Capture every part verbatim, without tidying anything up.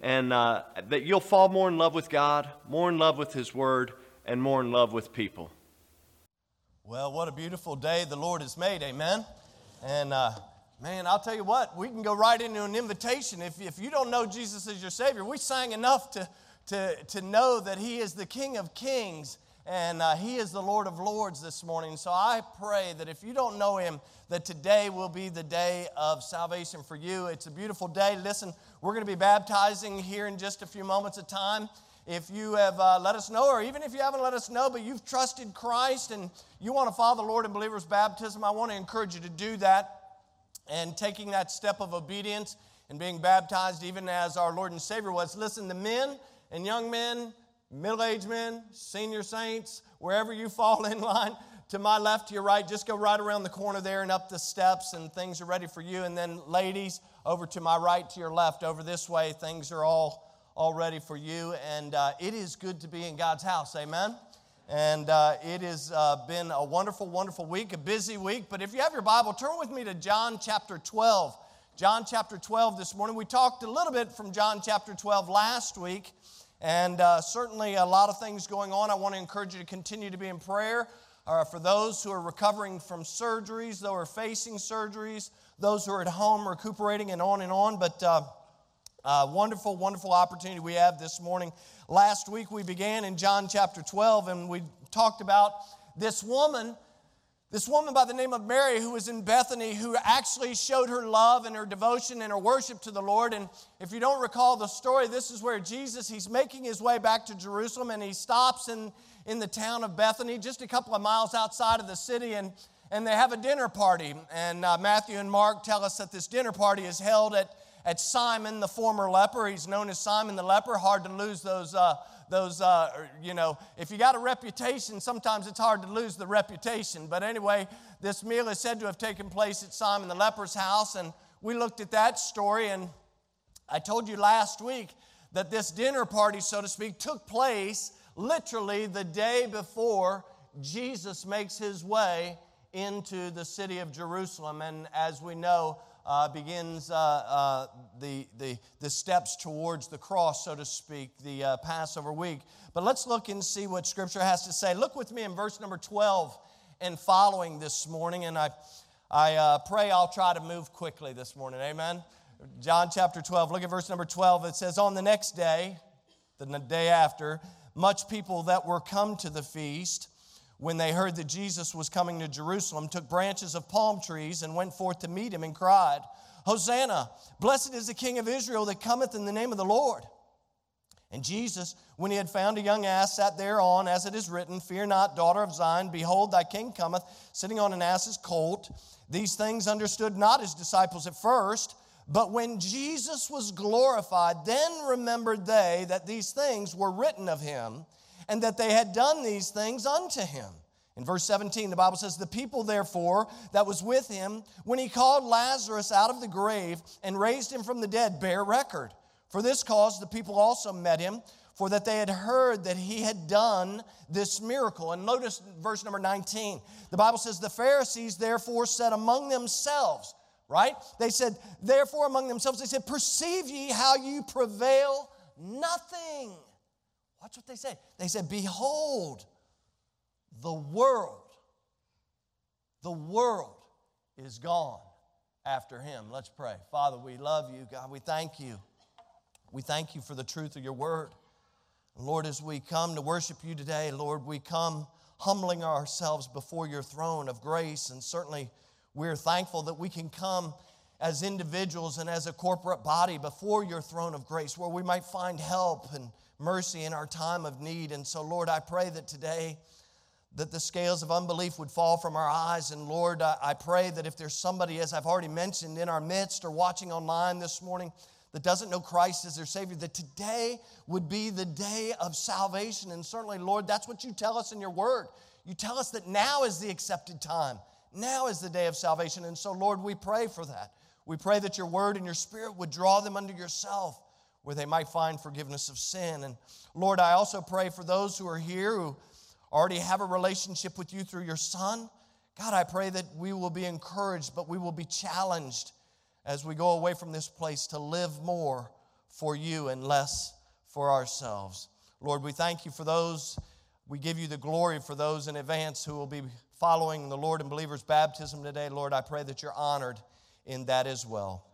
and uh, that you'll fall more in love with God, more in love with His Word, and more in love with people. Well, what a beautiful day the Lord has made, amen? And uh, man, I'll tell you what, we can go right into an invitation. If, if you don't know Jesus as your Savior, we sang enough to, to, to know that He is the King of Kings. And uh, He is the Lord of Lords this morning. So I pray that if you don't know Him, that today will be the day of salvation for you. It's a beautiful day. Listen, we're going to be baptizing here in just a few moments of time. If you have uh, let us know, or even if you haven't let us know, but you've trusted Christ and you want to follow the Lord in believer's baptism, I want to encourage you to do that. And taking that step of obedience and being baptized even as our Lord and Savior was. Listen, the men and young men, middle-aged men, senior saints, wherever you fall in line, to my left, to your right, just go right around the corner there and up the steps and things are ready for you. And then ladies, over to my right, to your left, over this way, things are all, all ready for you. And uh, it is good to be in God's house, amen? And uh, it has uh, been a wonderful, wonderful week, a busy week. But if you have your Bible, turn with me to John chapter twelve. John chapter twelve this morning. We talked a little bit from John chapter twelve last week. And uh, certainly a lot of things going on. I want to encourage you to continue to be in prayer uh, for those who are recovering from surgeries, those who are facing surgeries, those who are at home recuperating, and on and on. But uh, uh, wonderful, wonderful opportunity we have this morning. Last week we began in John chapter twelve, and we talked about this woman, this woman by the name of Mary who was in Bethany, who actually showed her love and her devotion and her worship to the Lord. And if you don't recall the story, this is where Jesus, he's making his way back to Jerusalem, and he stops in, in the town of Bethany, just a couple of miles outside of the city, and, and they have a dinner party. And uh, Matthew and Mark tell us that this dinner party is held at, at Simon, the former leper. He's known as Simon the leper. Hard to lose those uh Those, uh, you know, if you got a reputation, sometimes it's hard to lose the reputation. But anyway, this meal is said to have taken place at Simon the leper's house. And we looked at that story, and I told you last week that this dinner party, so to speak, took place literally the day before Jesus makes his way into the city of Jerusalem. And as we know, Uh, begins uh, uh, the, the, the steps towards the cross, so to speak, the uh, Passover week. But let's look and see what Scripture has to say. Look with me in verse number twelve and following this morning, and I, I uh, pray I'll try to move quickly this morning, amen? John chapter twelve, look at verse number twelve. It says, on the next day, the day after, much people that were come to the feast, when they heard that Jesus was coming to Jerusalem, took branches of palm trees and went forth to meet him and cried, Hosanna, blessed is the King of Israel that cometh in the name of the Lord. And Jesus, when he had found a young ass, sat thereon, as it is written, Fear not, daughter of Zion, behold, thy king cometh, sitting on an ass's colt. These things understood not his disciples at first, but when Jesus was glorified, then remembered they that these things were written of him, and that they had done these things unto him. In verse seventeen, the Bible says, the people, therefore, that was with him, when he called Lazarus out of the grave and raised him from the dead, bear record. For this cause the people also met him, for that they had heard that he had done this miracle. And notice verse number nineteen. The Bible says, the Pharisees, therefore, said among themselves, right? They said, therefore, among themselves, they said, perceive ye how you prevail nothing. Watch what they said. They said, behold, the world, the world is gone after him. Let's pray. Father, we love you. God, we thank you. We thank you for the truth of your word. Lord, as we come to worship you today, Lord, we come humbling ourselves before your throne of grace. And certainly we're thankful that we can come as individuals and as a corporate body before your throne of grace, where we might find help and mercy in our time of need. And so, Lord, I pray that today that the scales of unbelief would fall from our eyes. And, Lord, I pray that if there's somebody, as I've already mentioned, in our midst or watching online this morning that doesn't know Christ as their Savior, that today would be the day of salvation. And certainly, Lord, that's what you tell us in your word. You tell us that now is the accepted time. Now is the day of salvation. And so, Lord, we pray for that. We pray that your word and your spirit would draw them unto yourself, where they might find forgiveness of sin. And Lord, I also pray for those who are here who already have a relationship with you through your son. God, I pray that we will be encouraged, but we will be challenged as we go away from this place to live more for you and less for ourselves. Lord, we thank you for those. We give you the glory for those in advance who will be following the Lord and believers' baptism today. Lord, I pray that you're honored in that as well.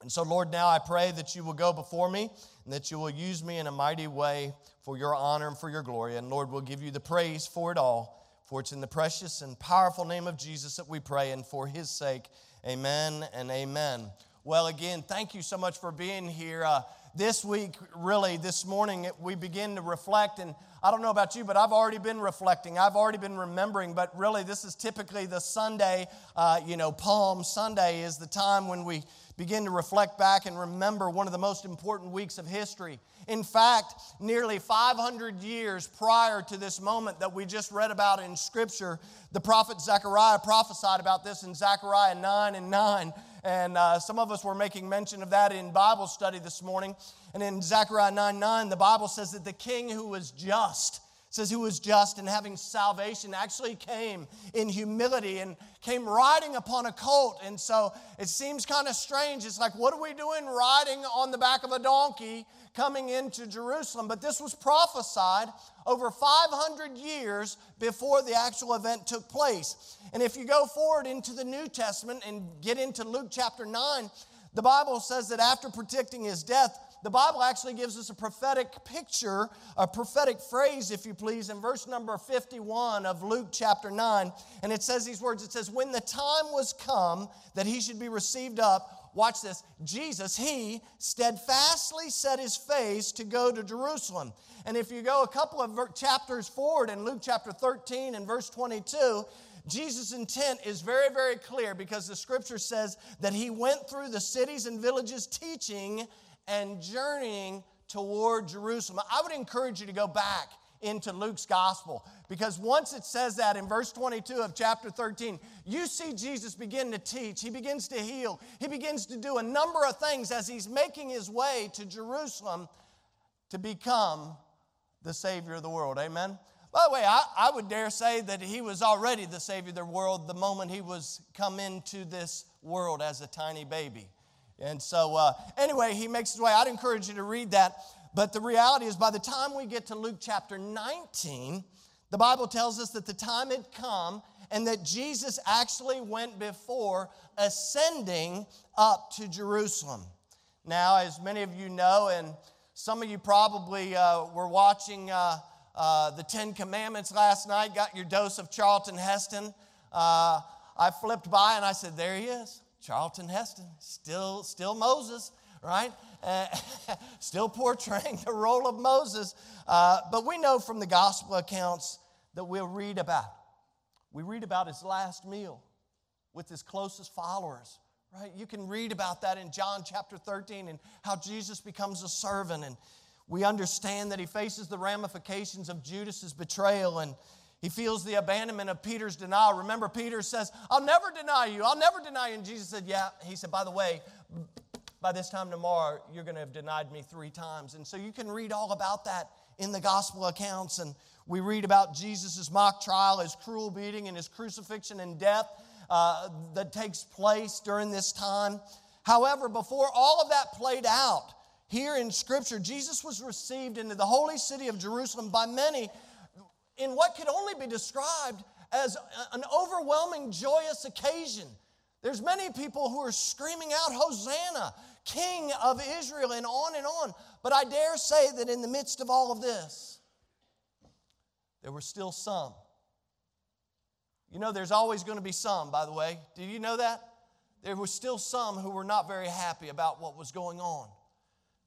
And so, Lord, now I pray that you will go before me and that you will use me in a mighty way for your honor and for your glory. And, Lord, we'll give you the praise for it all. For it's in the precious and powerful name of Jesus that we pray, and for his sake, amen and amen. Well, again, thank you so much for being here. Uh, this week, really, this morning, we begin to reflect. And I don't know about you, but I've already been reflecting. I've already been remembering. But really, this is typically the Sunday, uh, you know, Palm Sunday is the time when we begin to reflect back and remember one of the most important weeks of history. In fact, nearly five hundred years prior to this moment that we just read about in Scripture, the prophet Zechariah prophesied about this in Zechariah nine and nine. And uh, some of us were making mention of that in Bible study this morning. And in Zechariah nine nine, the Bible says that the king who was just, says who was just and having salvation, actually came in humility and came riding upon a colt. And so it seems kind of strange. It's like, what are we doing riding on the back of a donkey coming into Jerusalem? But this was prophesied over five hundred years before the actual event took place. And if you go forward into the New Testament and get into Luke chapter nine, the Bible says that after predicting his death, the Bible actually gives us a prophetic picture, a prophetic phrase, if you please, in verse number fifty-one of Luke chapter nine. And it says these words. It says, when the time was come that he should be received up, watch this, Jesus, he steadfastly set his face to go to Jerusalem. And if you go a couple of chapters forward in Luke chapter thirteen and verse twenty-two, Jesus' intent is very, very clear, because the scripture says that he went through the cities and villages teaching and journeying toward Jerusalem. I would encourage you to go back into Luke's gospel, because once it says that in verse twenty-two of chapter thirteen, you see Jesus begin to teach. He begins to heal. He begins to do a number of things as he's making his way to Jerusalem to become the Savior of the world. Amen? By the way, I, I would dare say that he was already the Savior of the world the moment he was come into this world as a tiny baby. And so, uh, anyway, he makes his way. I'd encourage you to read that. But the reality is, by the time we get to Luke chapter nineteen, the Bible tells us that the time had come and that Jesus actually went before ascending up to Jerusalem. Now, as many of you know, and some of you probably uh, were watching uh, uh, the Ten Commandments last night, got your dose of Charlton Heston. Uh, I flipped by and I said, there he is. Charlton Heston, still, still Moses, right? Uh, still portraying the role of Moses. Uh, but we know from the gospel accounts that we'll read about. We read about his last meal with his closest followers, right? You can read about that in John chapter thirteen and how Jesus becomes a servant. And we understand that he faces the ramifications of Judas's betrayal, and he feels the abandonment of Peter's denial. Remember, Peter says, I'll never deny you. I'll never deny you. And Jesus said, yeah. He said, by the way, by this time tomorrow, you're going to have denied me three times. And so you can read all about that in the gospel accounts. And we read about Jesus' mock trial, his cruel beating, and his crucifixion and death uh, that takes place during this time. However, before all of that played out, here in Scripture, Jesus was received into the holy city of Jerusalem by many in what could only be described as an overwhelming, joyous occasion. There's many people who are screaming out, Hosanna, King of Israel, and on and on. But I dare say that in the midst of all of this, there were still some. You know, there's always going to be some, by the way. Do you know that? There were still some who were not very happy about what was going on.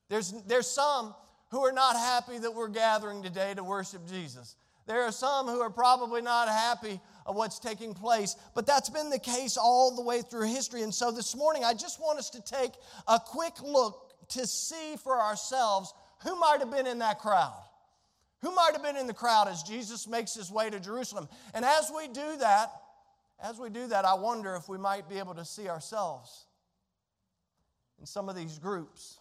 There's, there's some who are not happy that we're gathering today to worship Jesus. There are some who are probably not happy of what's taking place, but that's been the case all the way through history. And so this morning, I just want us to take a quick look to see for ourselves who might have been in that crowd. Who might have been in the crowd as Jesus makes his way to Jerusalem. And as we do that, as we do that, I wonder if we might be able to see ourselves in some of these groups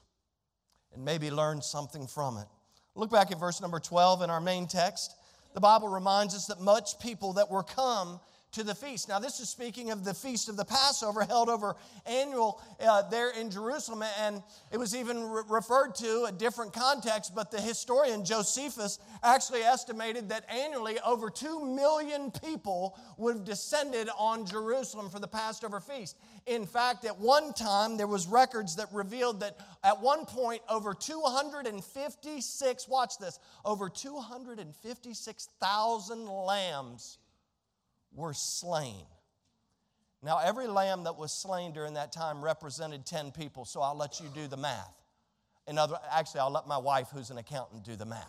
and maybe learn something from it. Look back at verse number twelve in our main text. The Bible reminds us that much people that were come to the feast. Now, this is speaking of the feast of the Passover held over annual uh, there in Jerusalem, and it was even re- referred to a different context, but the historian Josephus actually estimated that annually over two million people would have descended on Jerusalem for the Passover feast. In fact, at one time, there was records that revealed that at one point over two hundred fifty-six, watch this, over two hundred fifty-six thousand lambs were slain. Now, every lamb that was slain during that time represented ten people, so I'll let you do the math. In other, actually, I'll let my wife, who's an accountant, do the math.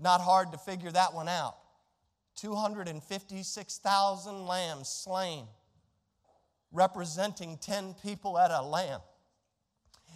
Not hard to figure that one out. two hundred fifty-six thousand lambs slain, representing ten people at a lamb.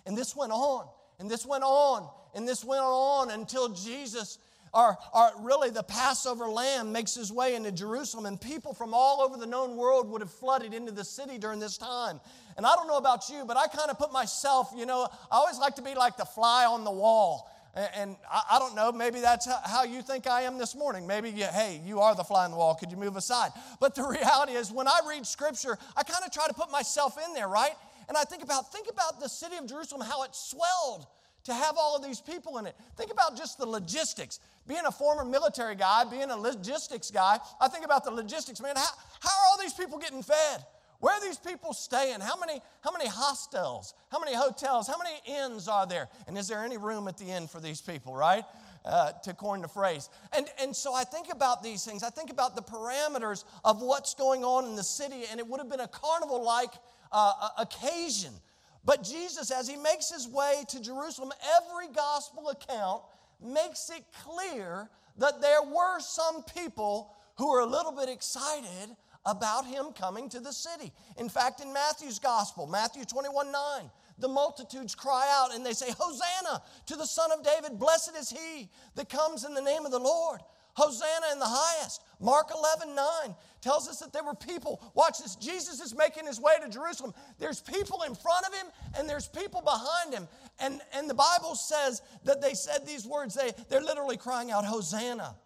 And this went on, and this went on, and this went on until Jesus Or, or really the Passover lamb makes his way into Jerusalem, and people from all over the known world would have flooded into the city during this time. And I don't know about you, but I kind of put myself, you know, I always like to be like the fly on the wall. And, and I, I don't know, maybe that's how, how you think I am this morning. Maybe, you, hey, you are the fly on the wall. Could you move aside? But the reality is when I read Scripture, I kind of try to put myself in there, right? And I think about, think about the city of Jerusalem, how it swelled to have all of these people in it. Think about just the logistics. Being a former military guy, being a logistics guy, I think about the logistics, man. How, how are all these people getting fed? Where are these people staying? How many, how many hostels? How many hotels? How many inns are there? And is there any room at the inn for these people, right? Uh, to coin the phrase. And, and so I think about these things. I think about the parameters of what's going on in the city, and it would have been a carnival-like uh, occasion. But Jesus, as he makes his way to Jerusalem, every gospel account makes it clear that there were some people who were a little bit excited about him coming to the city. In fact, in Matthew's gospel, Matthew twenty-one nine, the multitudes cry out and they say, "Hosanna to the Son of David, blessed is he that comes in the name of the Lord. Hosanna in the highest." Mark eleven nine tells us that there were people. Watch this. Jesus is making his way to Jerusalem. There's people in front of him and there's people behind him. And, and the Bible says that they said these words. They, they're literally crying out, "Hosanna.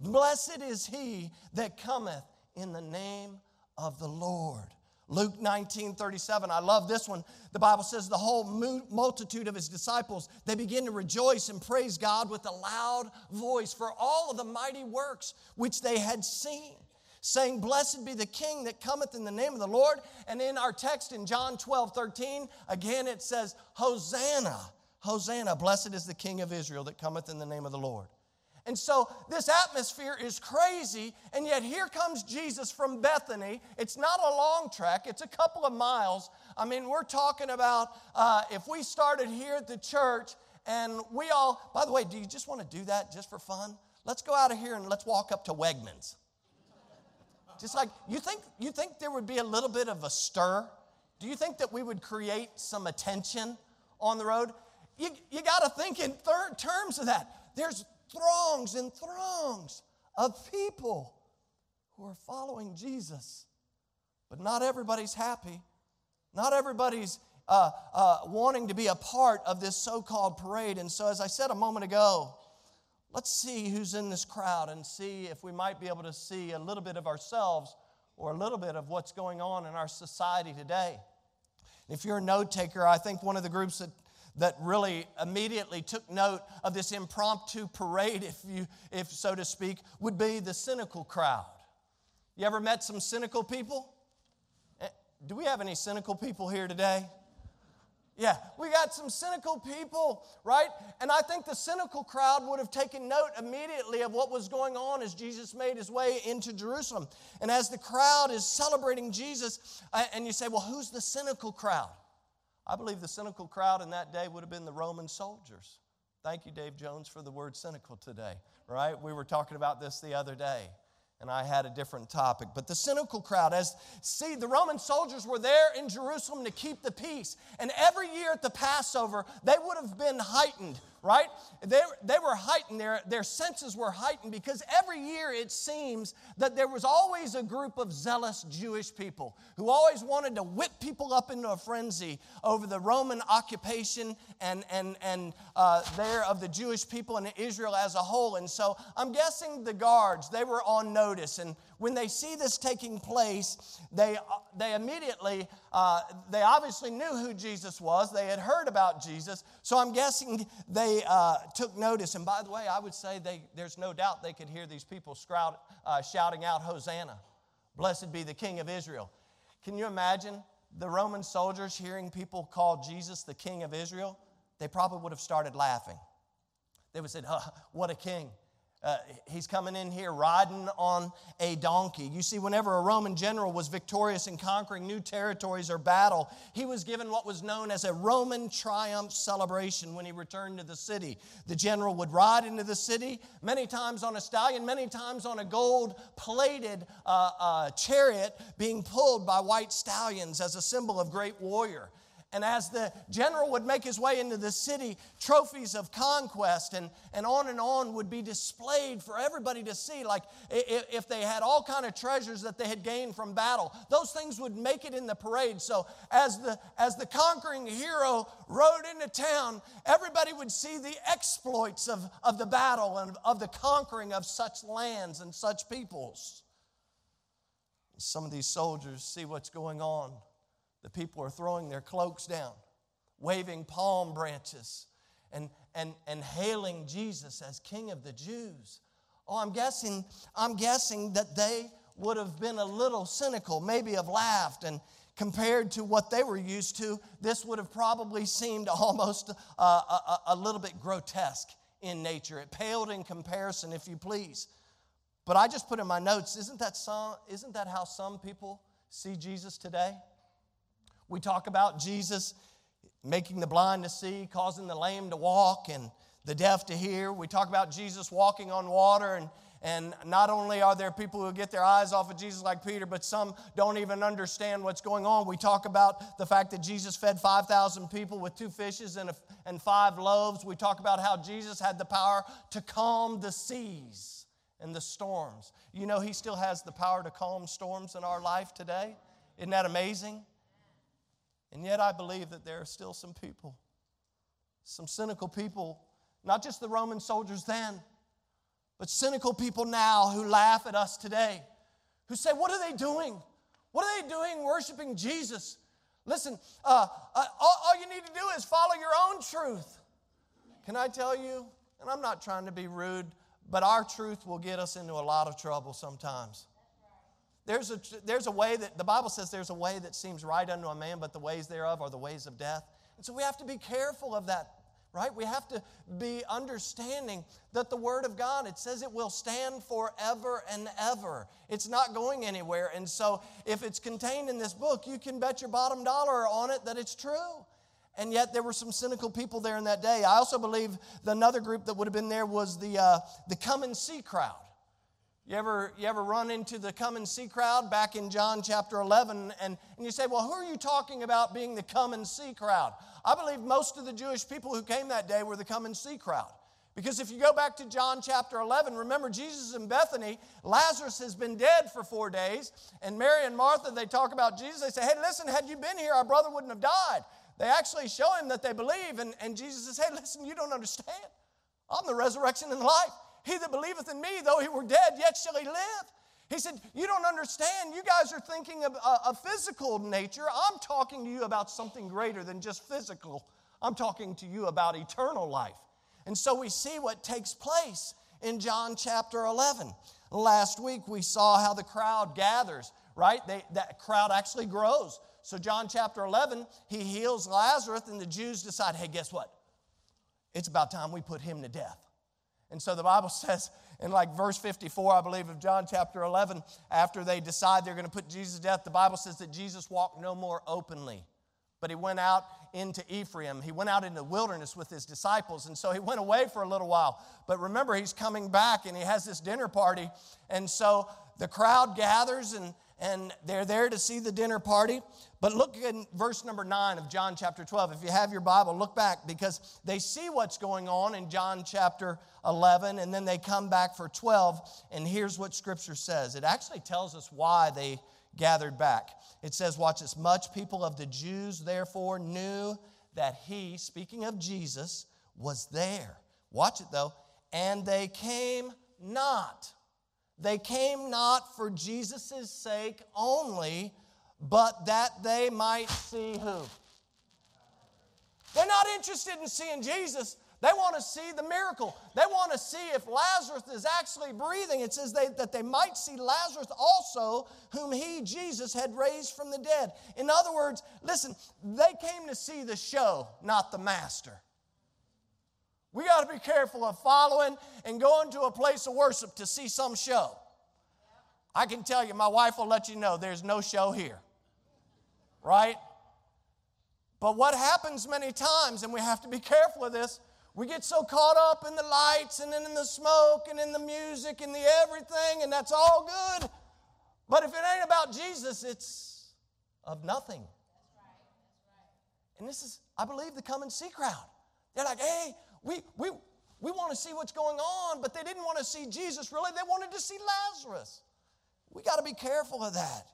Blessed is he that cometh in the name of the Lord." Luke nineteen thirty-seven, I love this one. The Bible says the whole multitude of his disciples, they begin to rejoice and praise God with a loud voice for all of the mighty works which they had seen, saying, "Blessed be the King that cometh in the name of the Lord." And in our text in John twelve thirteen, again it says, "Hosanna, Hosanna, blessed is the King of Israel that cometh in the name of the Lord." And so this atmosphere is crazy, and yet here comes Jesus from Bethany. It's not a long trek. It's a couple of miles. I mean, we're talking about uh, if we started here at the church and we all, by the way, do you just want to do that just for fun? Let's go out of here and let's walk up to Wegmans. Just like, you think, you think there would be a little bit of a stir? Do you think that we would create some attention on the road? You, you got to think in third terms of that. There's throngs and throngs of people who are following Jesus. But not everybody's happy. Not everybody's uh, uh, wanting to be a part of this so-called parade. And so as I said a moment ago, let's see who's in this crowd and see if we might be able to see a little bit of ourselves or a little bit of what's going on in our society today. If you're a note taker, I think one of the groups that that really immediately took note of this impromptu parade, if you, if so to speak, would be the cynical crowd. You ever met some cynical people? Do we have any cynical people here today? Yeah, we got some cynical people, right? And I think the cynical crowd would have taken note immediately of what was going on as Jesus made his way into Jerusalem. And as the crowd is celebrating Jesus, and you say, well, who's the cynical crowd? I believe the cynical crowd in that day would have been the Roman soldiers. Thank you, Dave Jones, for the word cynical today, right? We were talking about this the other day. and I had a different topic. But the cynical crowd, as see, the Roman soldiers were there in Jerusalem to keep the peace. And every year at the Passover, they would have been heightened, right? They, they were heightened, their, their senses were heightened, because every year it seems that there was always a group of zealous Jewish people who always wanted to whip people up into a frenzy over the Roman occupation and, and, and uh, there of the Jewish people and Israel as a whole. And so I'm guessing the guards, they were on notice, and when they see this taking place, they they immediately, uh, they obviously knew who Jesus was. They had heard about Jesus. So I'm guessing they uh, took notice. And by the way, I would say they, there's no doubt they could hear these people scout, uh, shouting out, "Hosanna, blessed be the King of Israel." Can you imagine the Roman soldiers hearing people call Jesus the King of Israel? They probably would have started laughing. They would have said, oh, what a king. Uh, he's coming in here riding on a donkey. You see, whenever a Roman general was victorious in conquering new territories or battle, he was given what was known as a Roman triumph celebration when he returned to the city. The general would ride into the city, many times on a stallion, many times on a gold-plated uh, uh, chariot being pulled by white stallions as a symbol of great warrior. And as the general would make his way into the city, trophies of conquest and, and on and on would be displayed for everybody to see. Like if they had all kind of treasures that they had gained from battle, those things would make it in the parade. So as the, as the conquering hero rode into town, everybody would see the exploits of, of the battle and of the conquering of such lands and such peoples. Some of these soldiers see what's going on. The people are throwing their cloaks down, waving palm branches, and, and, and hailing Jesus as King of the Jews. Oh, I'm guessing, I'm guessing that they would have been a little cynical, maybe have laughed, and compared to what they were used to, this would have probably seemed almost uh, a, a little bit grotesque in nature. It paled in comparison, if you please. But I just put in my notes, isn't that some, isn't that how some people see Jesus today? We talk about Jesus making the blind to see, causing the lame to walk and the deaf to hear. We talk about Jesus walking on water, and, and not only are there people who get their eyes off of Jesus like Peter, but some don't even understand what's going on. We talk about the fact that Jesus fed five thousand people with two fishes and, a, and five loaves. We talk about how Jesus had the power to calm the seas and the storms. You know, he still has the power to calm storms in our life today. Isn't that amazing? And yet I believe that there are still some people, some cynical people, not just the Roman soldiers then, but cynical people now who laugh at us today, who say, what are they doing? What are they doing worshiping Jesus? Listen, uh, uh, all, all you need to do is follow your own truth. Can I tell you, and I'm not trying to be rude, but our truth will get us into a lot of trouble sometimes. There's a, there's a way that, the Bible says there's a way that seems right unto a man, but the ways thereof are the ways of death. And so we have to be careful of that, right? We have to be understanding that the Word of God, it says it will stand forever and ever. It's not going anywhere. And so if it's contained in this book, you can bet your bottom dollar on it that it's true. And yet there were some cynical people there in that day. I also believe that another group that would have been there was the uh, the come and see crowd. You ever, you ever run into the come and see crowd back in John chapter eleven, and, and you say, well, who are you talking about being the come and see crowd? I believe most of the Jewish people who came that day were the come and see crowd. Because if you go back to John chapter eleven, remember Jesus in Bethany, Lazarus has been dead for four days, and Mary and Martha, they talk about Jesus. They say, hey, listen, had you been here, our brother wouldn't have died. They actually show him that they believe, and, and Jesus says, hey, listen, you don't understand. I'm the resurrection and the life. He that believeth in me, though he were dead, yet shall he live. He said, you don't understand. You guys are thinking of a physical nature. I'm talking to you about something greater than just physical. I'm talking to you about eternal life. And so we see what takes place in John chapter eleven. Last week we saw how the crowd gathers, right? They, that crowd actually grows. So John chapter eleven, he heals Lazarus, and the Jews decide, hey, guess what? It's about time we put him to death. And so the Bible says in like verse fifty-four, I believe, of John chapter eleven, after they decide they're going to put Jesus to death, the Bible says that Jesus walked no more openly But he went out into Ephraim. He went out into the wilderness with his disciples. And so he went away for a little while. But remember, he's coming back and he has this dinner party. And so the crowd gathers and, and they're there to see the dinner party. But look in verse number nine of John chapter twelve. If you have your Bible, look back, because they see what's going on in John chapter eleven, and then they come back for twelve, and here's what Scripture says. It actually tells us why they gathered back. It says, watch this, much people of the Jews therefore knew that he, speaking of Jesus, was there. Watch it though. And they came not. They came not for Jesus' sake only, but that they might see who? They're not interested in seeing Jesus. They want to see the miracle. They want to see if Lazarus is actually breathing. It says they, that they might see Lazarus also, whom he, Jesus, had raised from the dead. In other words, listen, they came to see the show, not the master. We got to be careful of following and going to a place of worship to see some show. I can tell you, my wife will let you know there's no show here, right? But what happens many times, and we have to be careful of this, we get so caught up in the lights and in the smoke and in the music and the everything, and that's all good. But if it ain't about Jesus, it's of nothing. And this is, I believe, the come and see crowd. They're like, hey, we, we, we want to see what's going on, but they didn't want to see Jesus, really. They wanted to see Lazarus. We got to be careful of that.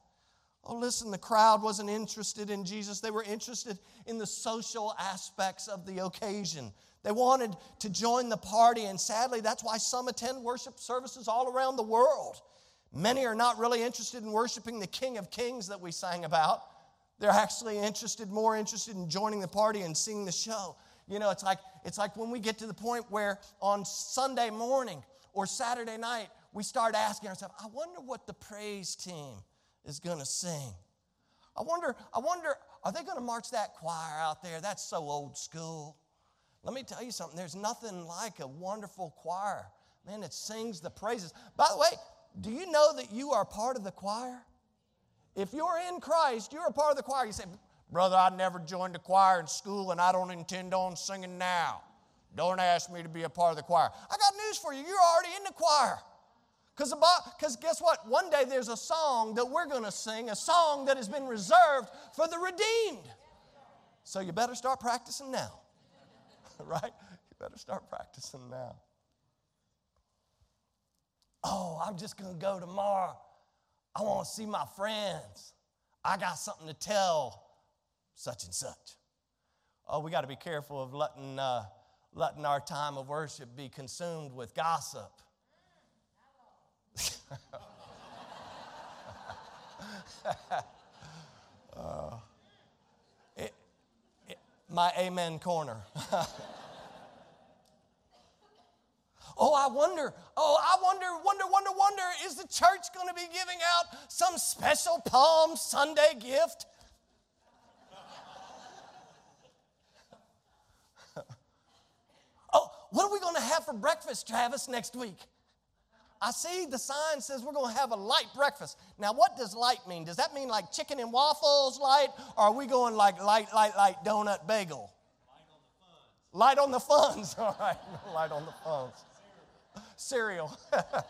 Oh, listen, the crowd wasn't interested in Jesus. They were interested in the social aspects of the occasion. They wanted to join the party, and sadly, that's why some attend worship services all around the world. Many are not really interested in worshiping the King of Kings that we sang about. They're actually interested, more interested in joining the party and seeing the show. You know, it's like, it's like when we get to the point where on Sunday morning or Saturday night, we start asking ourselves, I wonder what the praise team is going to sing. I wonder, I wonder, are they going to march that choir out there? That's so old school. Let me tell you something. There's nothing like a wonderful choir, man, that sings the praises. By the way, do you know that you are part of the choir? If you're in Christ, you're a part of the choir. You say, brother, I never joined a choir in school, and I don't intend on singing now. Don't ask me to be a part of the choir. I got news for you. You're already in the choir. Because guess what? One day there's a song that we're going to sing, a song that has been reserved for the redeemed. So you better start practicing now, right? You better start practicing now. Oh, I'm just going to go tomorrow. I want to see my friends. I got something to tell such and such. Oh, we got to be careful of letting, uh, letting our time of worship be consumed with gossip. uh, it, it, my amen corner. Oh, I wonder, oh, I wonder, wonder, wonder, wonder, is the church going to be giving out some special Palm Sunday gift? Oh, what are we going to have for breakfast, Travis, next week? I see the sign says we're going to have a light breakfast. Now, what does light mean? Does that mean like chicken and waffles light? Or are we going like light, light, light donut bagel? Light on the funds. Light on the funds. All right, no light on the funds. Cereal. Cereal.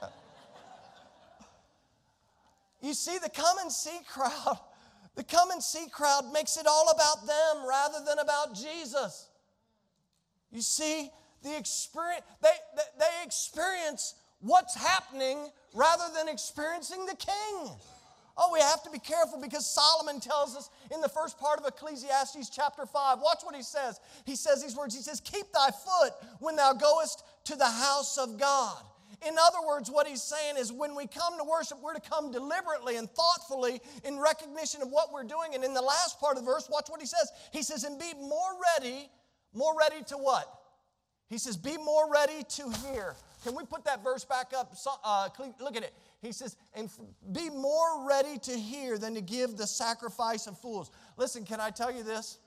You see, the come and see crowd, the come and see crowd makes it all about them rather than about Jesus. You see, the experience, they, they, they experience what's happening rather than experiencing the King. Oh, we have to be careful, because Solomon tells us in the first part of Ecclesiastes chapter five, watch what he says. He says these words. He says, keep thy foot when thou goest to the house of God. In other words, what he's saying is when we come to worship, we're to come deliberately and thoughtfully in recognition of what we're doing. And in the last part of the verse, watch what he says. He says, and be more ready, more ready to what? He says, be more ready to hear. Can we put that verse back up? Uh, look at it. He says, and be more ready to hear than to give the sacrifice of fools. Listen, can I tell you this?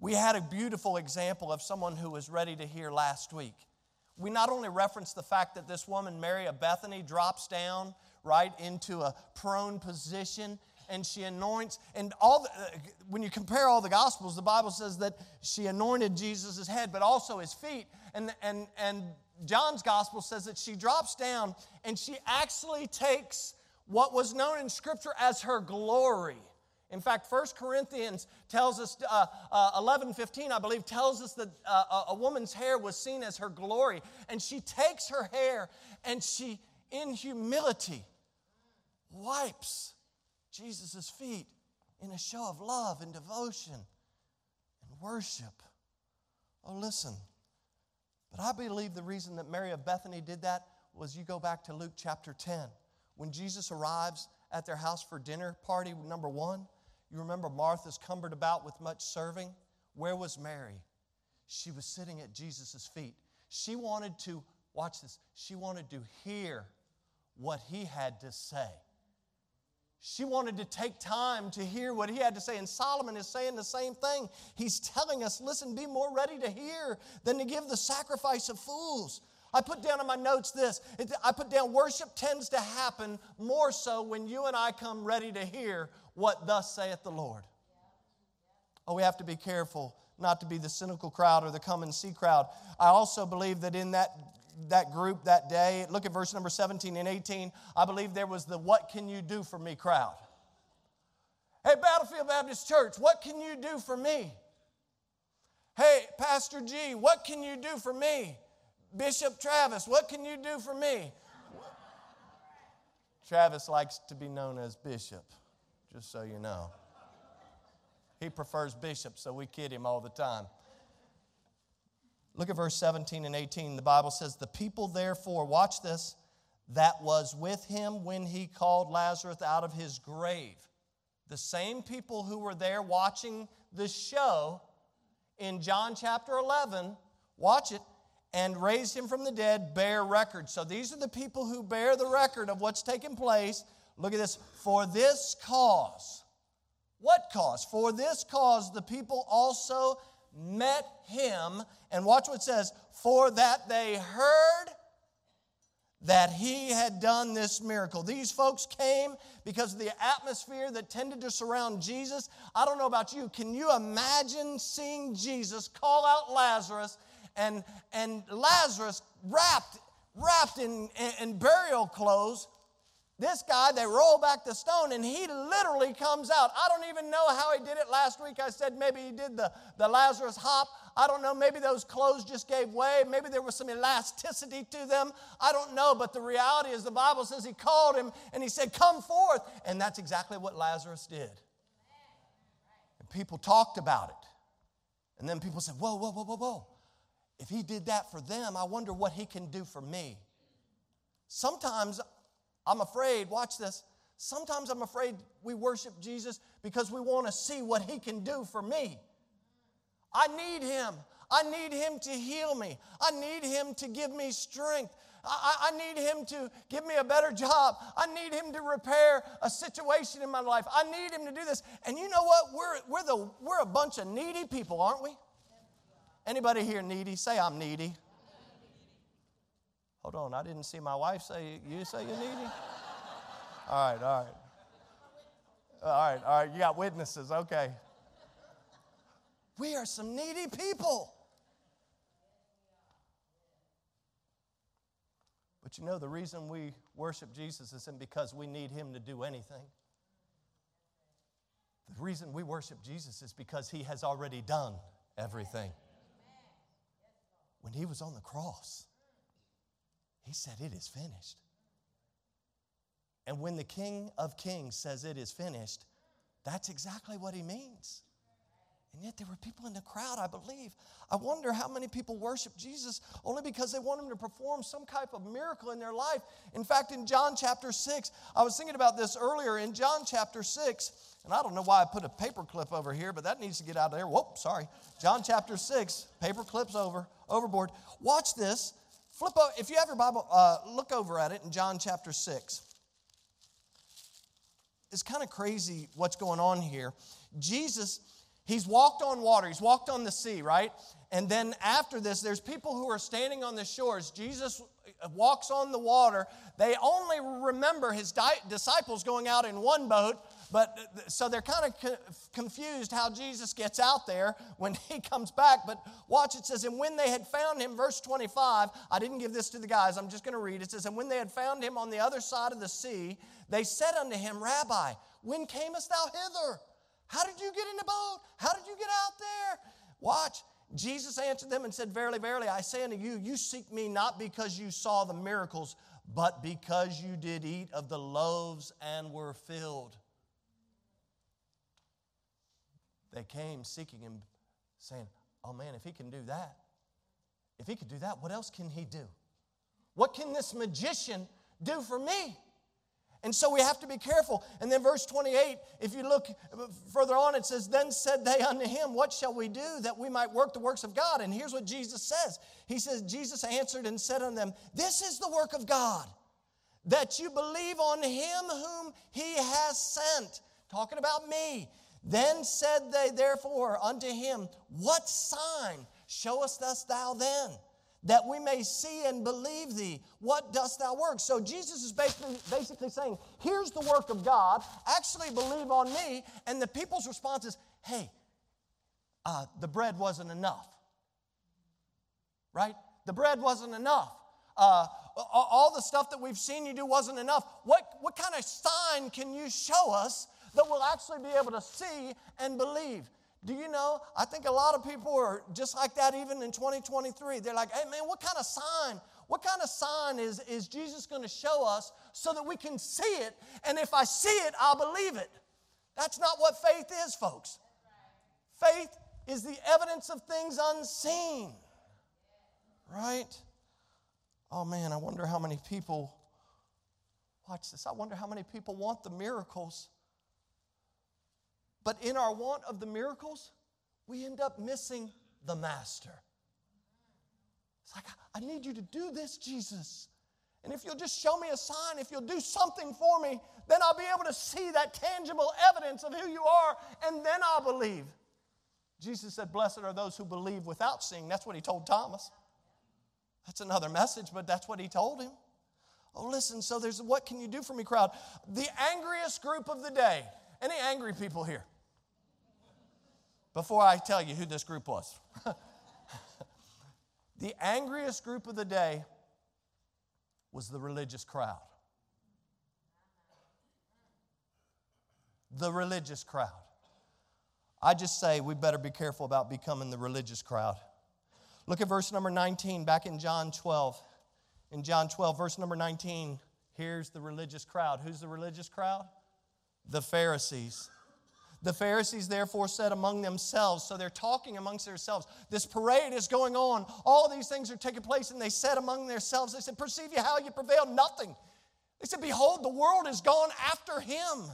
We had a beautiful example of someone who was ready to hear last week. We not only referenced the fact that this woman, Mary of Bethany, drops down right into a prone position and she anoints. And all the, uh, when you compare all the Gospels, the Bible says that she anointed Jesus' head, but also his feet. And, and, and John's Gospel says that she drops down and she actually takes what was known in Scripture as her glory. In fact, First Corinthians tells us, uh, uh, eleven fifteen, I believe, tells us that uh, a woman's hair was seen as her glory. And she takes her hair and she, in humility, wipes Jesus' feet in a show of love and devotion and worship. Oh, listen. But I believe the reason that Mary of Bethany did that was, you go back to Luke chapter ten. When Jesus arrives at their house for dinner party, number one, you remember Martha's cumbered about with much serving. Where was Mary? She was sitting at Jesus' feet. She wanted to, watch this, she wanted to hear what he had to say. She wanted to take time to hear what he had to say. And Solomon is saying the same thing. He's telling us, listen, be more ready to hear than to give the sacrifice of fools. I put down in my notes this. I put down, worship tends to happen more so when you and I come ready to hear what thus saith the Lord. Oh, we have to be careful not to be the cynical crowd or the come and see crowd. I also believe that in that that group that day, look at verse number seventeen and eighteen, I believe there was the what can you do for me crowd. Hey, Battlefield Baptist Church, what can you do for me? Hey, Pastor G, what can you do for me? Bishop Travis, what can you do for me? Travis likes to be known as Bishop, just so you know. He prefers Bishop, so we kid him all the time. Look at verse seventeen and eighteen. The Bible says, the people therefore, watch this, that was with him when he called Lazarus out of his grave. The same people who were there watching the show in John chapter eleven, watch it, and raised him from the dead, bear record. So these are the people who bear the record of what's taken place. Look at this. For this cause. What cause? For this cause the people also met him, and watch what it says, for that they heard that he had done this miracle. These folks came because of the atmosphere that tended to surround Jesus. I don't know about you. Can you imagine seeing Jesus call out Lazarus, and and Lazarus wrapped wrapped in, in, in burial clothes? This guy, they roll back the stone, and he literally comes out. I don't even know how he did it. Last week I said maybe he did the, the Lazarus hop. I don't know. Maybe those clothes just gave way. Maybe there was some elasticity to them. I don't know, but the reality is the Bible says he called him, and he said, come forth. And that's exactly what Lazarus did. And people talked about it. And then people said, whoa, whoa, whoa, whoa, whoa. If he did that for them, I wonder what he can do for me. Sometimes I'm afraid, watch this, sometimes I'm afraid we worship Jesus because we want to see what he can do for me. I need him. I need him to heal me. I need him to give me strength. I, I need him to give me a better job. I need him to repair a situation in my life. I need him to do this. And you know what? We're, we're, the, we're a bunch of needy people, aren't we? Anybody here needy? Say, I'm needy. Hold on, I didn't see my wife say, you say you're needy? All right, all right. All right, all right, you got witnesses, okay. We are some needy people. But you know, the reason we worship Jesus isn't because we need him to do anything. The reason we worship Jesus is because he has already done everything. When he was on the cross, he said, it is finished. And when the King of Kings says it is finished, that's exactly what he means. And yet there were people in the crowd, I believe. I wonder how many people worship Jesus only because they want him to perform some type of miracle in their life. In fact, in John chapter six, I was thinking about this earlier. In John chapter six, and I don't know why I put a paper clip over here, but that needs to get out of there. Whoop, sorry. John chapter six, paper clips over, overboard. Watch this. Flip over, if you have your Bible, uh, look over at it in John chapter six. It's kind of crazy what's going on here. Jesus, he's walked on water. He's walked on the sea, right? And then after this, there's people who are standing on the shores. Jesus walks on the water. They only remember his di- disciples going out in one boat. But so they're kind of confused how Jesus gets out there when he comes back. But watch, it says, and when they had found him, verse twenty-five, I didn't give this to the guys, I'm just going to read. It says, and when they had found him on the other side of the sea, they said unto him, Rabbi, when camest thou hither? How did you get in the boat? How did you get out there? Watch. Jesus answered them and said, Verily, verily, I say unto you, you seek me not because you saw the miracles, but because you did eat of the loaves and were filled. They came seeking him, saying, oh man, if he can do that, if he could do that, what else can he do? What can this magician do for me? And so we have to be careful. And then verse twenty-eight, if you look further on, it says, Then said they unto him, What shall we do that we might work the works of God? And here's what Jesus says. He says, Jesus answered and said unto them, This is the work of God, that you believe on him whom he has sent. Talking about me. Then said they therefore unto him, What sign showest us thou then, that we may see and believe thee? What dost thou work? So Jesus is basically, basically saying, here's the work of God. Actually believe on me. And the people's response is, hey, uh, the bread wasn't enough. Right? The bread wasn't enough. Uh, all the stuff that we've seen you do wasn't enough. What, what kind of sign can you show us that we'll actually be able to see and believe? Do you know, I think a lot of people are just like that even in twenty twenty-three. They're like, hey, man, what kind of sign? What kind of sign is, is Jesus going to show us so that we can see it? And if I see it, I'll believe it. That's not what faith is, folks. Faith is the evidence of things unseen. Right? Oh, man, I wonder how many people, watch this, I wonder how many people want the miracles. But in our want of the miracles, we end up missing the master. It's like, I need you to do this, Jesus. And if you'll just show me a sign, if you'll do something for me, then I'll be able to see that tangible evidence of who you are, and then I'll believe. Jesus said, blessed are those who believe without seeing. That's what he told Thomas. That's another message, but that's what he told him. Oh, listen, so there's a what can you do for me crowd. The angriest group of the day. Any angry people here? Before I tell you who this group was. The angriest group of the day was the religious crowd. The religious crowd. I just say we better be careful about becoming the religious crowd. Look at verse number nineteen back in John twelve. In John twelve, verse number nineteen, here's the religious crowd. Who's the religious crowd? The Pharisees. The Pharisees therefore said among themselves, so they're talking amongst themselves. This parade is going on. All these things are taking place, and they said among themselves, they said, Perceive ye how ye prevail? Nothing. They said, Behold, the world is gone after him.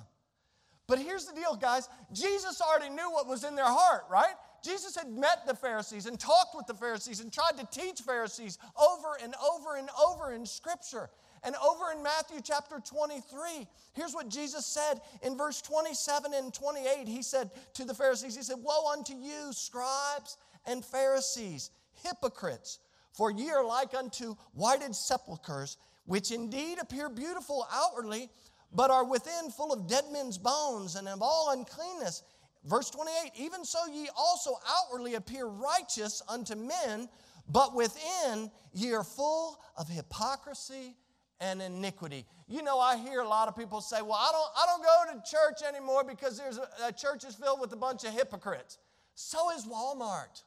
But here's the deal, guys. Jesus already knew what was in their heart, right? Jesus had met the Pharisees and talked with the Pharisees and tried to teach Pharisees over and over and over in Scripture. And over in Matthew chapter twenty-three, here's what Jesus said in verse twenty-seven and twenty-eight. He said to the Pharisees, he said, Woe unto you, scribes and Pharisees, hypocrites, for ye are like unto whited sepulchres, which indeed appear beautiful outwardly, but are within full of dead men's bones and of all uncleanness. Verse twenty-eight, even so ye also outwardly appear righteous unto men, but within ye are full of hypocrisy and iniquity. You know, I hear a lot of people say, well, I don't, I don't go to church anymore because there's a, a church is filled with a bunch of hypocrites. So is Walmart.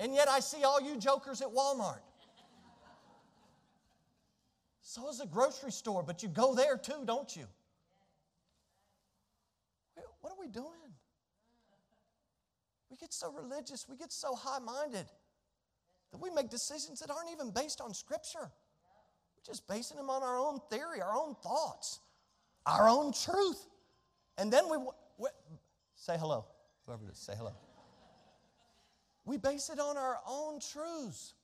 And yet I see all you jokers at Walmart. So is the grocery store, but you go there too, don't you? What are we doing? We get so religious, we get so high-minded that we make decisions that aren't even based on Scripture. Just basing them on our own theory, our own thoughts, our own truth. And then we, we say hello. Whoever it is, say hello. We base it on our own truths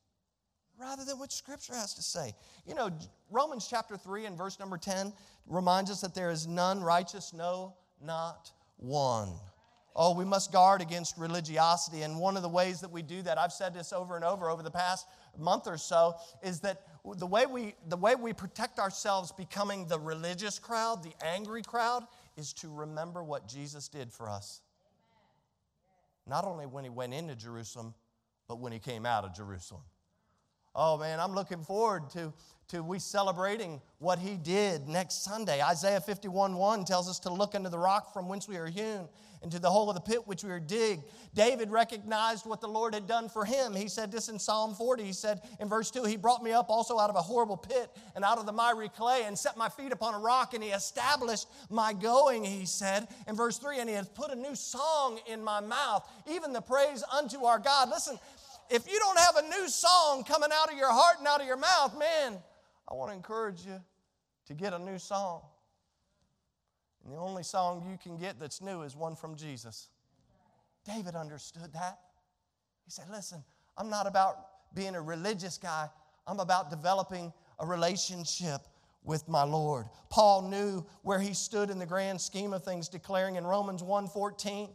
rather than what Scripture has to say. You know, Romans chapter three and verse number ten reminds us that there is none righteous, no, not one. Oh, we must guard against religiosity. And one of the ways that we do that, I've said this over and over over the past month or so, is that The way we, the way we protect ourselves becoming the religious crowd, the angry crowd, is to remember what Jesus did for us. Not only when he went into Jerusalem, but when he came out of Jerusalem. Oh, man, I'm looking forward to, to we celebrating what he did next Sunday. Isaiah fifty-one one tells us to look into the rock from whence we are hewn and to the hole of the pit which we are digged. David recognized what the Lord had done for him. He said this in Psalm forty. He said in verse two, he brought me up also out of a horrible pit and out of the miry clay and set my feet upon a rock, and he established my going, he said. In verse three, and he has put a new song in my mouth, even the praise unto our God. Listen, if you don't have a new song coming out of your heart and out of your mouth, man, I want to encourage you to get a new song. And the only song you can get that's new is one from Jesus. David understood that. He said, listen, I'm not about being a religious guy. I'm about developing a relationship with my Lord. Paul knew where he stood in the grand scheme of things, declaring in Romans one fourteen,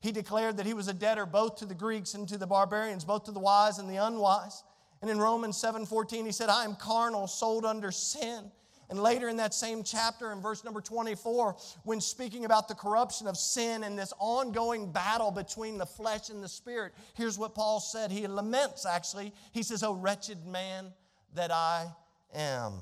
he declared that he was a debtor both to the Greeks and to the barbarians, both to the wise and the unwise. And in Romans seven fourteen, he said, I am carnal, sold under sin. And later in that same chapter, in verse number twenty-four, when speaking about the corruption of sin and this ongoing battle between the flesh and the spirit, here's what Paul said. He laments, actually. He says, oh, wretched man that I am.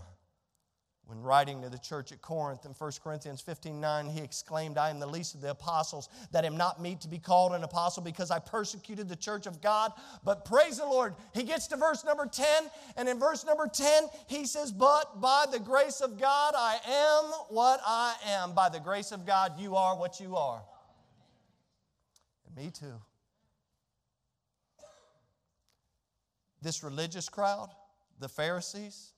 When writing to the church at Corinth in First Corinthians fifteen nine, he exclaimed, I am the least of the apostles, that am not meet to be called an apostle because I persecuted the church of God. But praise the Lord, he gets to verse number ten, and in verse number ten, he says, but by the grace of God, I am what I am. By the grace of God, you are what you are. And me too. This religious crowd, the Pharisees,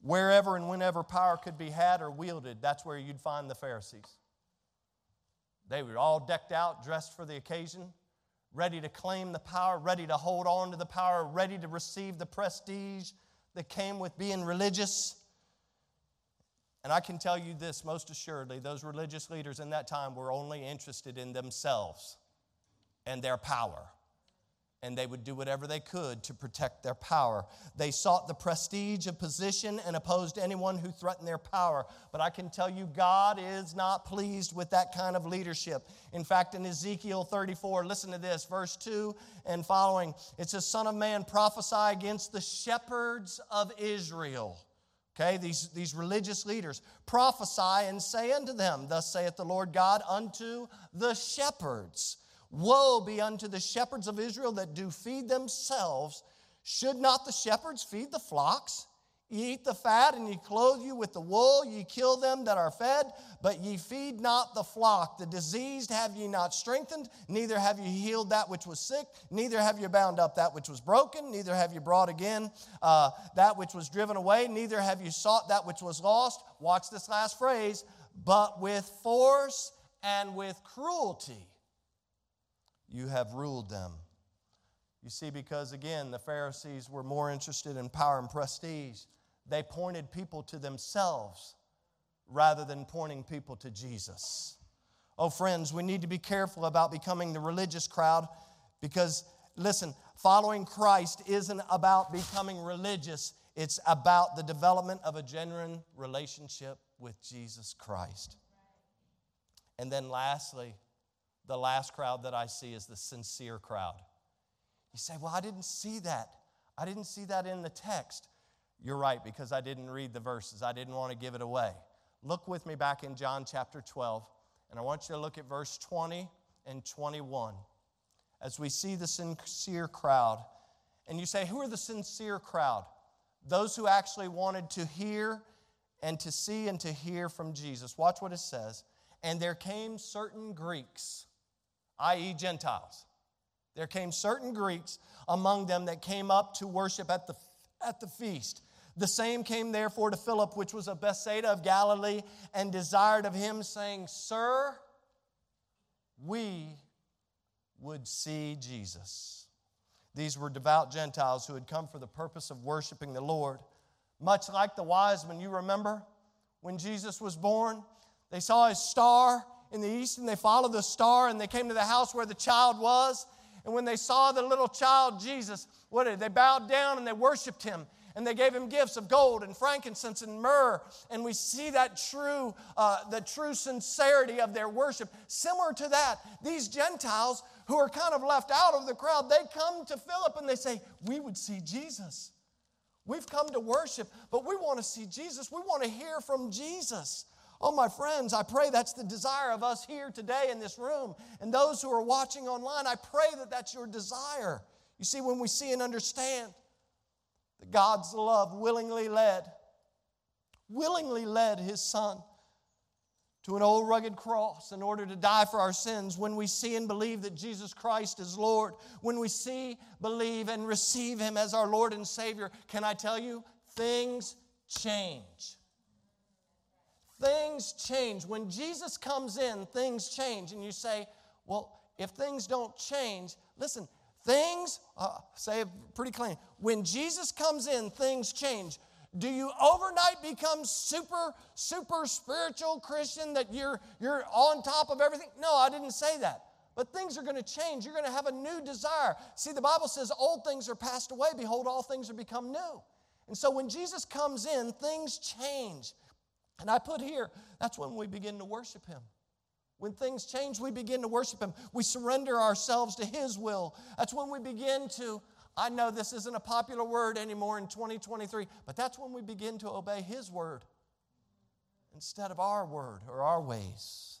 wherever and whenever power could be had or wielded, that's where you'd find the Pharisees. They were all decked out, dressed for the occasion, ready to claim the power, ready to hold on to the power, ready to receive the prestige that came with being religious. And I can tell you this most assuredly, those religious leaders in that time were only interested in themselves and their power. And they would do whatever they could to protect their power. They sought the prestige of position and opposed anyone who threatened their power. But I can tell you, God is not pleased with that kind of leadership. In fact, in Ezekiel thirty-four, listen to this, verse two and following. It says, Son of man, prophesy against the shepherds of Israel. Okay, these, these religious leaders, prophesy and say unto them, thus saith the Lord God, unto the shepherds. Woe be unto the shepherds of Israel that do feed themselves. Should not the shepherds feed the flocks? Ye eat the fat, and ye clothe you with the wool. Ye kill them that are fed, but ye feed not the flock. The diseased have ye not strengthened, neither have ye healed that which was sick, neither have ye bound up that which was broken, neither have ye brought again uh, that which was driven away, neither have ye sought that which was lost. Watch this last phrase. But with force and with cruelty you have ruled them. You see, because again, the Pharisees were more interested in power and prestige. They pointed people to themselves rather than pointing people to Jesus. Oh, friends, we need to be careful about becoming the religious crowd because, listen, following Christ isn't about becoming religious. It's about the development of a genuine relationship with Jesus Christ. And then lastly, the last crowd that I see is the sincere crowd. You say, well, I didn't see that. I didn't see that in the text. You're right, because I didn't read the verses. I didn't want to give it away. Look with me back in John chapter twelve, and I want you to look at verse twenty and twenty-one. As we see the sincere crowd, and you say, who are the sincere crowd? Those who actually wanted to hear and to see and to hear from Jesus. Watch what it says. And there came certain Greeks, that is. Gentiles. There came certain Greeks among them that came up to worship at the, at the feast. The same came therefore to Philip, which was of Bethsaida of Galilee, and desired of him, saying, Sir, we would see Jesus. These were devout Gentiles who had come for the purpose of worshiping the Lord. Much like the wise men, you remember when Jesus was born, they saw his star in the east, and they followed the star, and they came to the house where the child was. And when they saw the little child Jesus, what did they? They bowed down and they worshiped him. and they gave him gifts of gold and frankincense and myrrh. And we see that true, uh, the true sincerity of their worship. Similar to that, these Gentiles who are kind of left out of the crowd, they come to Philip and they say, we would see Jesus. We've come to worship, but we want to see Jesus. We want to hear from Jesus. Oh, my friends, I pray that's the desire of us here today in this room. And those who are watching online, I pray that that's your desire. You see, when we see and understand that God's love willingly led, willingly led His Son to an old rugged cross in order to die for our sins, when we see and believe that Jesus Christ is Lord, when we see, believe, and receive Him as our Lord and Savior, can I tell you, things change. Things change. When Jesus comes in, things change. And you say, well, if things don't change, listen, things, uh, say it pretty clean. When Jesus comes in, things change. Do you overnight become super, super spiritual Christian that you're, you're on top of everything? No, I didn't say that. But things are going to change. You're going to have a new desire. See, the Bible says old things are passed away. Behold, all things are become new. And so when Jesus comes in, things change. And I put here, that's when we begin to worship Him. When things change, we begin to worship Him. We surrender ourselves to His will. That's when we begin to, I know this isn't a popular word anymore in twenty twenty-three, but that's when we begin to obey His word instead of our word or our ways.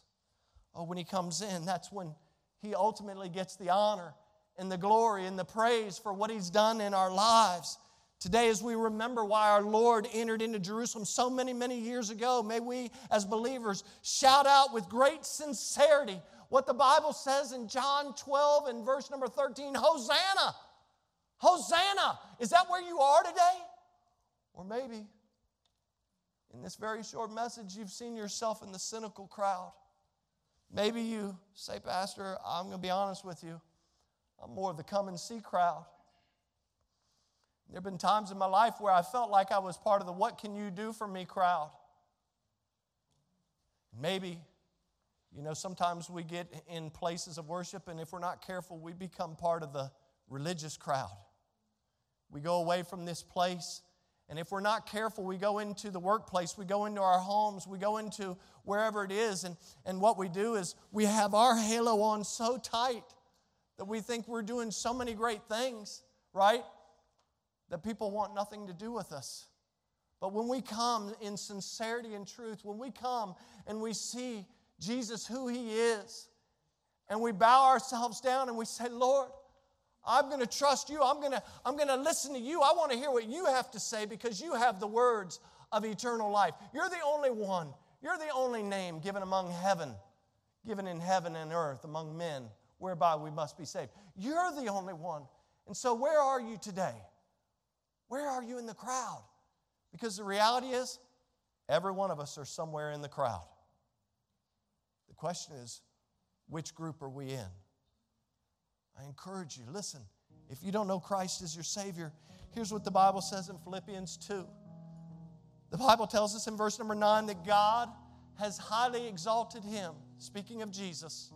Oh, when He comes in, that's when He ultimately gets the honor and the glory and the praise for what He's done in our lives. Today, as we remember why our Lord entered into Jerusalem so many, many years ago, may we, as believers, shout out with great sincerity what the Bible says in John twelve and verse number thirteen, Hosanna! Hosanna! Is that where you are today? Or maybe, in this very short message, you've seen yourself in the cynical crowd. Maybe you say, Pastor, I'm going to be honest with you, I'm more of the come and see crowd. There have been times in my life where I felt like I was part of the what can you do for me crowd. Maybe, you know, sometimes we get in places of worship and if we're not careful, we become part of the religious crowd. We go away from this place and if we're not careful, we go into the workplace, we go into our homes, we go into wherever it is and, and what we do is we have our halo on so tight that we think we're doing so many great things, right? That people want nothing to do with us. But when we come in sincerity and truth, when we come and we see Jesus who He is, and we bow ourselves down and we say, Lord, I'm going to trust you. I'm going to, I'm going to listen to you. I want to hear what you have to say because you have the words of eternal life. You're the only one. You're the only name given among heaven, given in heaven and earth among men, whereby we must be saved. You're the only one. And so where are you today? Where are you in the crowd? Because the reality is, every one of us are somewhere in the crowd. The question is, which group are we in? I encourage you, listen, if you don't know Christ as your Savior, here's what the Bible says in Philippians two. The Bible tells us in verse number nine that God has highly exalted Him, speaking of Jesus,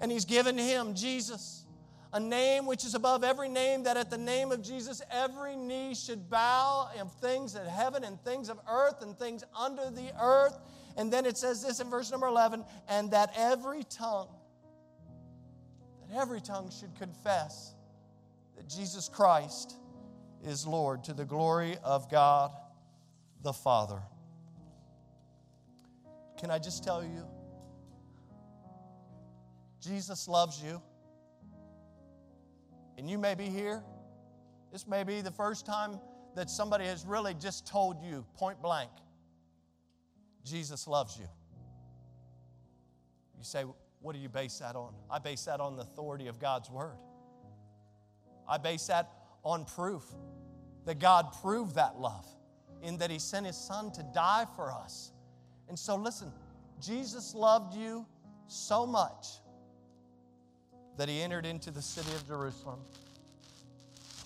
and He's given Him, Jesus, a name which is above every name, that at the name of Jesus every knee should bow of things in heaven and things of earth and things under the earth. And then it says this in verse number eleven, and that every tongue, that every tongue should confess that Jesus Christ is Lord to the glory of God the Father. Can I just tell you, Jesus loves you. And you may be here. This may be the first time that somebody has really just told you point blank, Jesus loves you. You say, what do you base that on? I base that on the authority of God's word. I base that on proof that God proved that love in that He sent His Son to die for us. And so listen, Jesus loved you so much that He entered into the city of Jerusalem.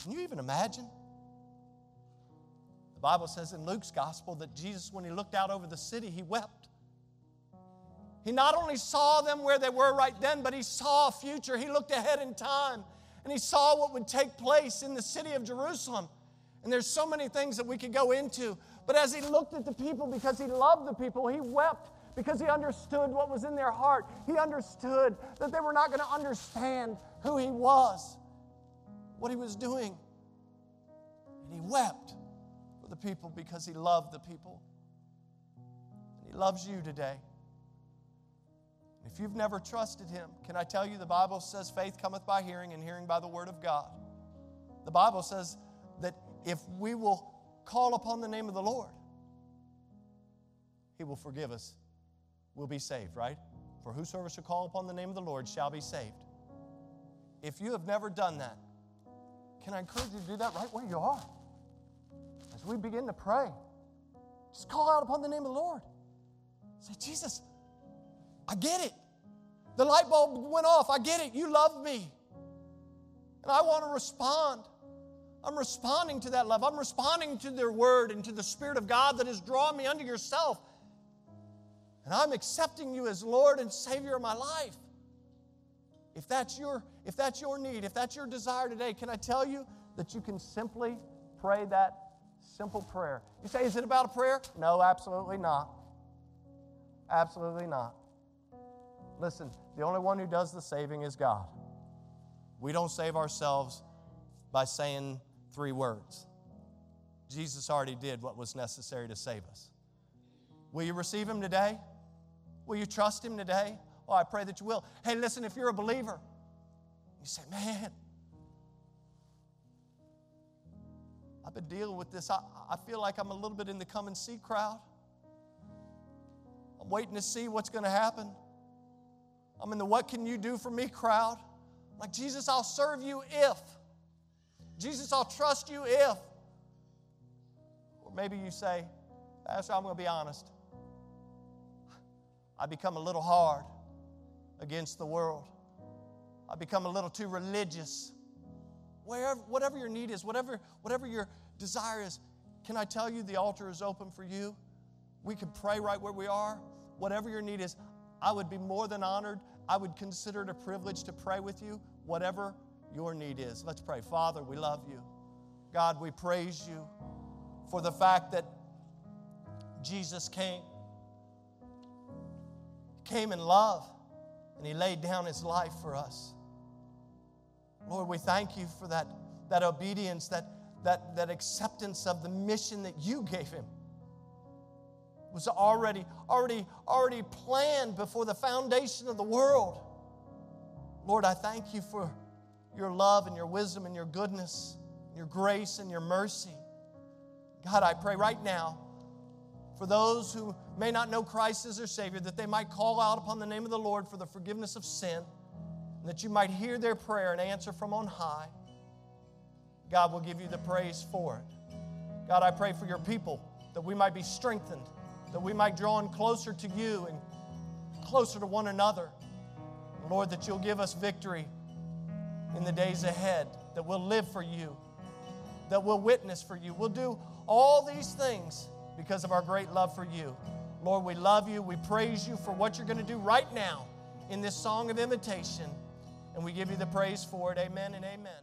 Can you even imagine? The Bible says in Luke's gospel that Jesus, when He looked out over the city, He wept. He not only saw them where they were right then, but He saw a future. He looked ahead in time, and He saw what would take place in the city of Jerusalem. And there's so many things that we could go into. But as he looked at the people, because he loved the people, he wept because he understood what was in their heart. He understood that they were not going to understand who he was, what he was doing. And he wept for the people because he loved the people. And he loves you today. If you've never trusted him, can I tell you the Bible says faith cometh by hearing and hearing by the word of God. The Bible says that if we will call upon the name of the Lord, he will forgive us. We'll be saved, right? For whosoever shall call upon the name of the Lord shall be saved. If you have never done that, can I encourage you to do that right where you are? As we begin to pray, just call out upon the name of the Lord. Say, Jesus, I get it. The light bulb went off. I get it. You love me. And I want to respond. I'm responding to that love. I'm responding to their word and to the Spirit of God that has drawn me unto yourself. And I'm accepting you as Lord and Savior of my life. If that's your, if that's your need, if that's your desire today, can I tell you that you can simply pray that simple prayer? You say, is it about a prayer? No, absolutely not. Absolutely not. Listen, the only one who does the saving is God. We don't save ourselves by saying three words. Jesus already did what was necessary to save us. Will you receive him today? Will you trust him today? Oh, I pray that you will. Hey, listen, if you're a believer, you say, man, I've been dealing with this. I, I feel like I'm a little bit in the come and see crowd. I'm waiting to see what's going to happen. I'm in the what can you do for me crowd. Like, Jesus, I'll serve you if. Jesus, I'll trust you if. Or maybe you say, Pastor, I'm going to be honest. I become a little hard against the world. I become a little too religious. Wherever, whatever your need is, whatever, whatever your desire is, can I tell you the altar is open for you? We can pray right where we are. Whatever your need is, I would be more than honored. I would consider it a privilege to pray with you, whatever your need is. Let's pray. Father, we love you. God, we praise you for the fact that Jesus came. He came in love, and he laid down his life for us. Lord, we thank you for that, that obedience, that, that, that acceptance of the mission that you gave him. Was already, already, already planned before the foundation of the world. Lord, I thank you for your love and your wisdom and your goodness, your grace and your mercy. God, I pray right now for those who may not know Christ as their Savior, that they might call out upon the name of the Lord for the forgiveness of sin, and that you might hear their prayer and answer from on high. God will give you the praise for it. God, I pray for your people that we might be strengthened, that we might draw in closer to you and closer to one another. Lord, that you'll give us victory in the days ahead, that we'll live for you, that we'll witness for you. We'll do all these things because of our great love for you. Lord, we love you. We praise you for what you're going to do right now in this song of invitation, and we give you the praise for it. Amen and amen.